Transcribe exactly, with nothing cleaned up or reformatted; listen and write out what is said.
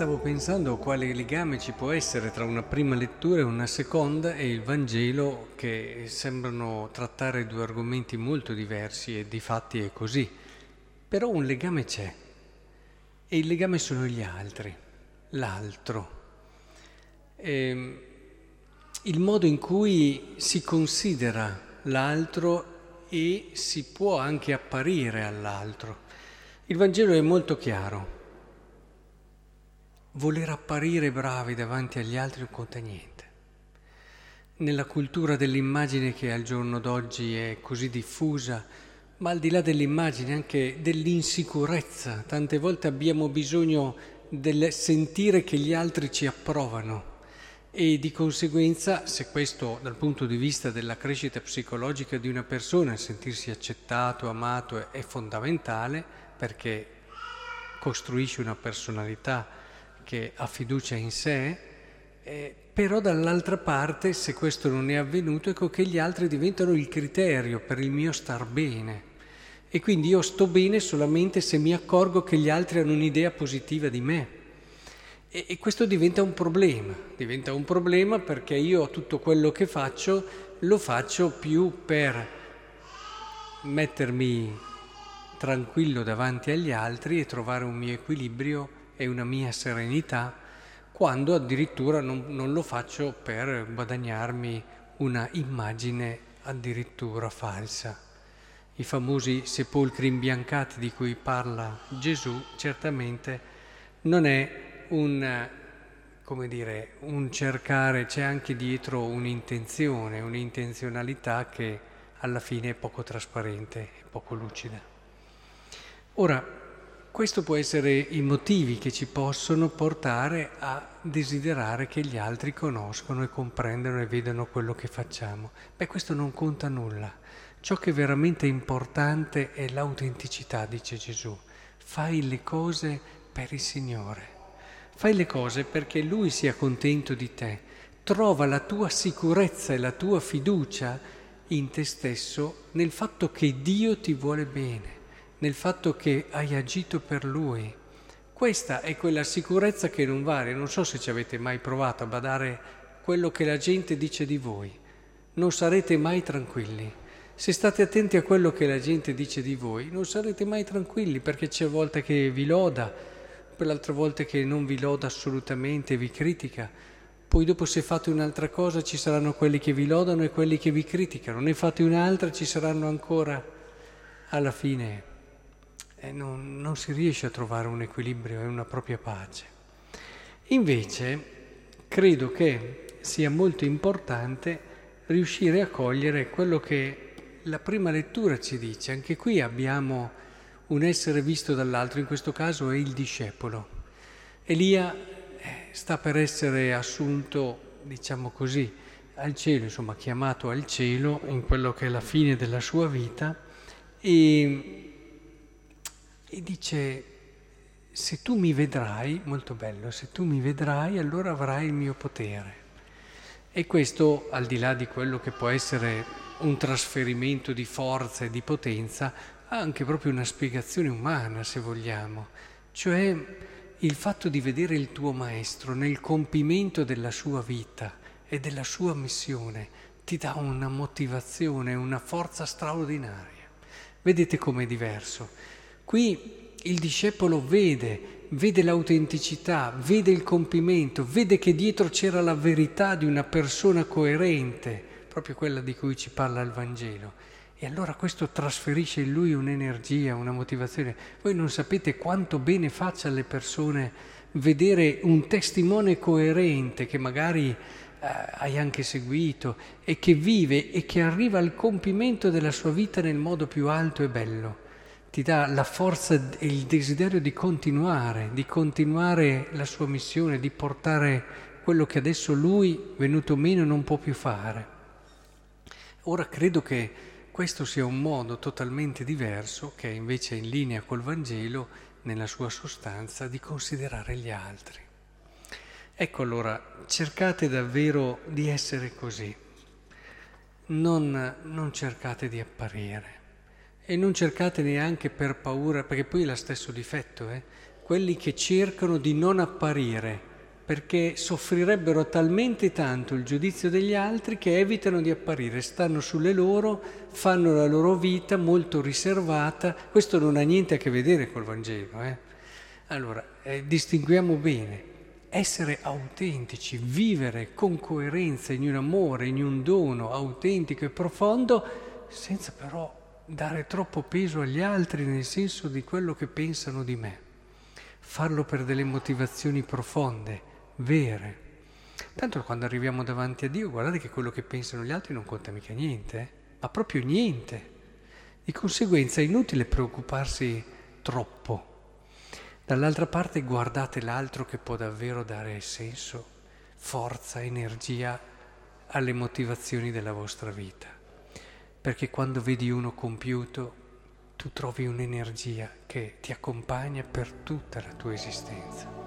stavo pensando quale legame ci può essere tra una prima lettura e una seconda e il Vangelo, che sembrano trattare due argomenti molto diversi, e difatti è così. Però un legame c'è, e il legame sono gli altri, l'altro. E il modo in cui si considera l'altro e si può anche apparire all'altro. Il Vangelo è molto chiaro. Voler apparire bravi davanti agli altri non conta niente. Nella cultura dell'immagine che al giorno d'oggi è così diffusa, ma al di là dell'immagine anche dell'insicurezza, tante volte abbiamo bisogno del sentire che gli altri ci approvano. E di conseguenza, se questo dal punto di vista della crescita psicologica di una persona, sentirsi accettato, amato è fondamentale, perché costruisce una personalità che ha fiducia in sé, eh, però dall'altra parte, se questo non è avvenuto, ecco che gli altri diventano il criterio per il mio star bene, e quindi io sto bene solamente se mi accorgo che gli altri hanno un'idea positiva di me. E questo diventa un problema, diventa un problema perché io tutto quello che faccio lo faccio più per mettermi tranquillo davanti agli altri e trovare un mio equilibrio e una mia serenità, quando addirittura non, non lo faccio per guadagnarmi una immagine addirittura falsa. I famosi sepolcri imbiancati di cui parla Gesù certamente non è un, come dire, un cercare, c'è anche dietro un'intenzione, un'intenzionalità che alla fine è poco trasparente, è poco lucida. Ora, questo può essere i motivi che ci possono portare a desiderare che gli altri conoscano e comprendano e vedano quello che facciamo. Beh, questo non conta nulla. Ciò che è veramente importante è l'autenticità, dice Gesù. Fai le cose per il Signore. Fai le cose perché Lui sia contento di te. Trova la tua sicurezza e la tua fiducia in te stesso nel fatto che Dio ti vuole bene, nel fatto che hai agito per Lui. Questa è quella sicurezza che non varia. Non so se ci avete mai provato a badare quello che la gente dice di voi. Non sarete mai tranquilli. Se state attenti a quello che la gente dice di voi, non sarete mai tranquilli, perché c'è volte che vi loda, l'altra volta che non vi loda assolutamente, vi critica, poi dopo se fate un'altra cosa ci saranno quelli che vi lodano e quelli che vi criticano, ne fate un'altra, ci saranno ancora. Alla fine eh, non, non si riesce a trovare un equilibrio e una propria pace. Invece credo che sia molto importante riuscire a cogliere quello che la prima lettura ci dice. Anche qui abbiamo un essere visto dall'altro, in questo caso è il discepolo. Elia sta per essere assunto, diciamo così, al cielo, insomma chiamato al cielo in quello che è la fine della sua vita, e, e dice: se tu mi vedrai, molto bello, se tu mi vedrai allora avrai il mio potere. E questo, al di là di quello che può essere un trasferimento di forza e di potenza, ha anche proprio una spiegazione umana, se vogliamo, cioè il fatto di vedere il tuo maestro nel compimento della sua vita e della sua missione ti dà una motivazione, una forza straordinaria. Vedete com'è diverso. Qui il discepolo vede, vede l'autenticità, vede il compimento, vede che dietro c'era la verità di una persona coerente, proprio quella di cui ci parla il Vangelo. E allora questo trasferisce in lui un'energia, una motivazione. Voi non sapete quanto bene faccia alle persone vedere un testimone coerente che magari eh, hai anche seguito e che vive e che arriva al compimento della sua vita nel modo più alto e bello. Ti dà la forza e il desiderio di continuare, di continuare la sua missione, di portare quello che adesso lui, venuto meno, non può più fare. Ora credo che questo sia un modo totalmente diverso, che è invece in linea col Vangelo, nella sua sostanza, di considerare gli altri. Ecco allora, cercate davvero di essere così, non, non cercate di apparire e non cercate neanche per paura, perché poi è lo stesso difetto, eh? quelli che cercano di non apparire, perché soffrirebbero talmente tanto il giudizio degli altri che evitano di apparire, stanno sulle loro, fanno la loro vita molto riservata. Questo non ha niente a che vedere col Vangelo. Eh? Allora, eh, distinguiamo bene. Essere autentici, vivere con coerenza in un amore, in un dono autentico e profondo, senza però dare troppo peso agli altri nel senso di quello che pensano di me. Farlo per delle motivazioni profonde, vere. Tanto quando arriviamo davanti a Dio, guardate che quello che pensano gli altri non conta mica niente, eh? Ma proprio niente. Di conseguenza è inutile preoccuparsi troppo. Dall'altra parte guardate l'altro che può davvero dare senso, forza, energia alle motivazioni della vostra vita. Perché quando vedi uno compiuto, tu trovi un'energia che ti accompagna per tutta la tua esistenza.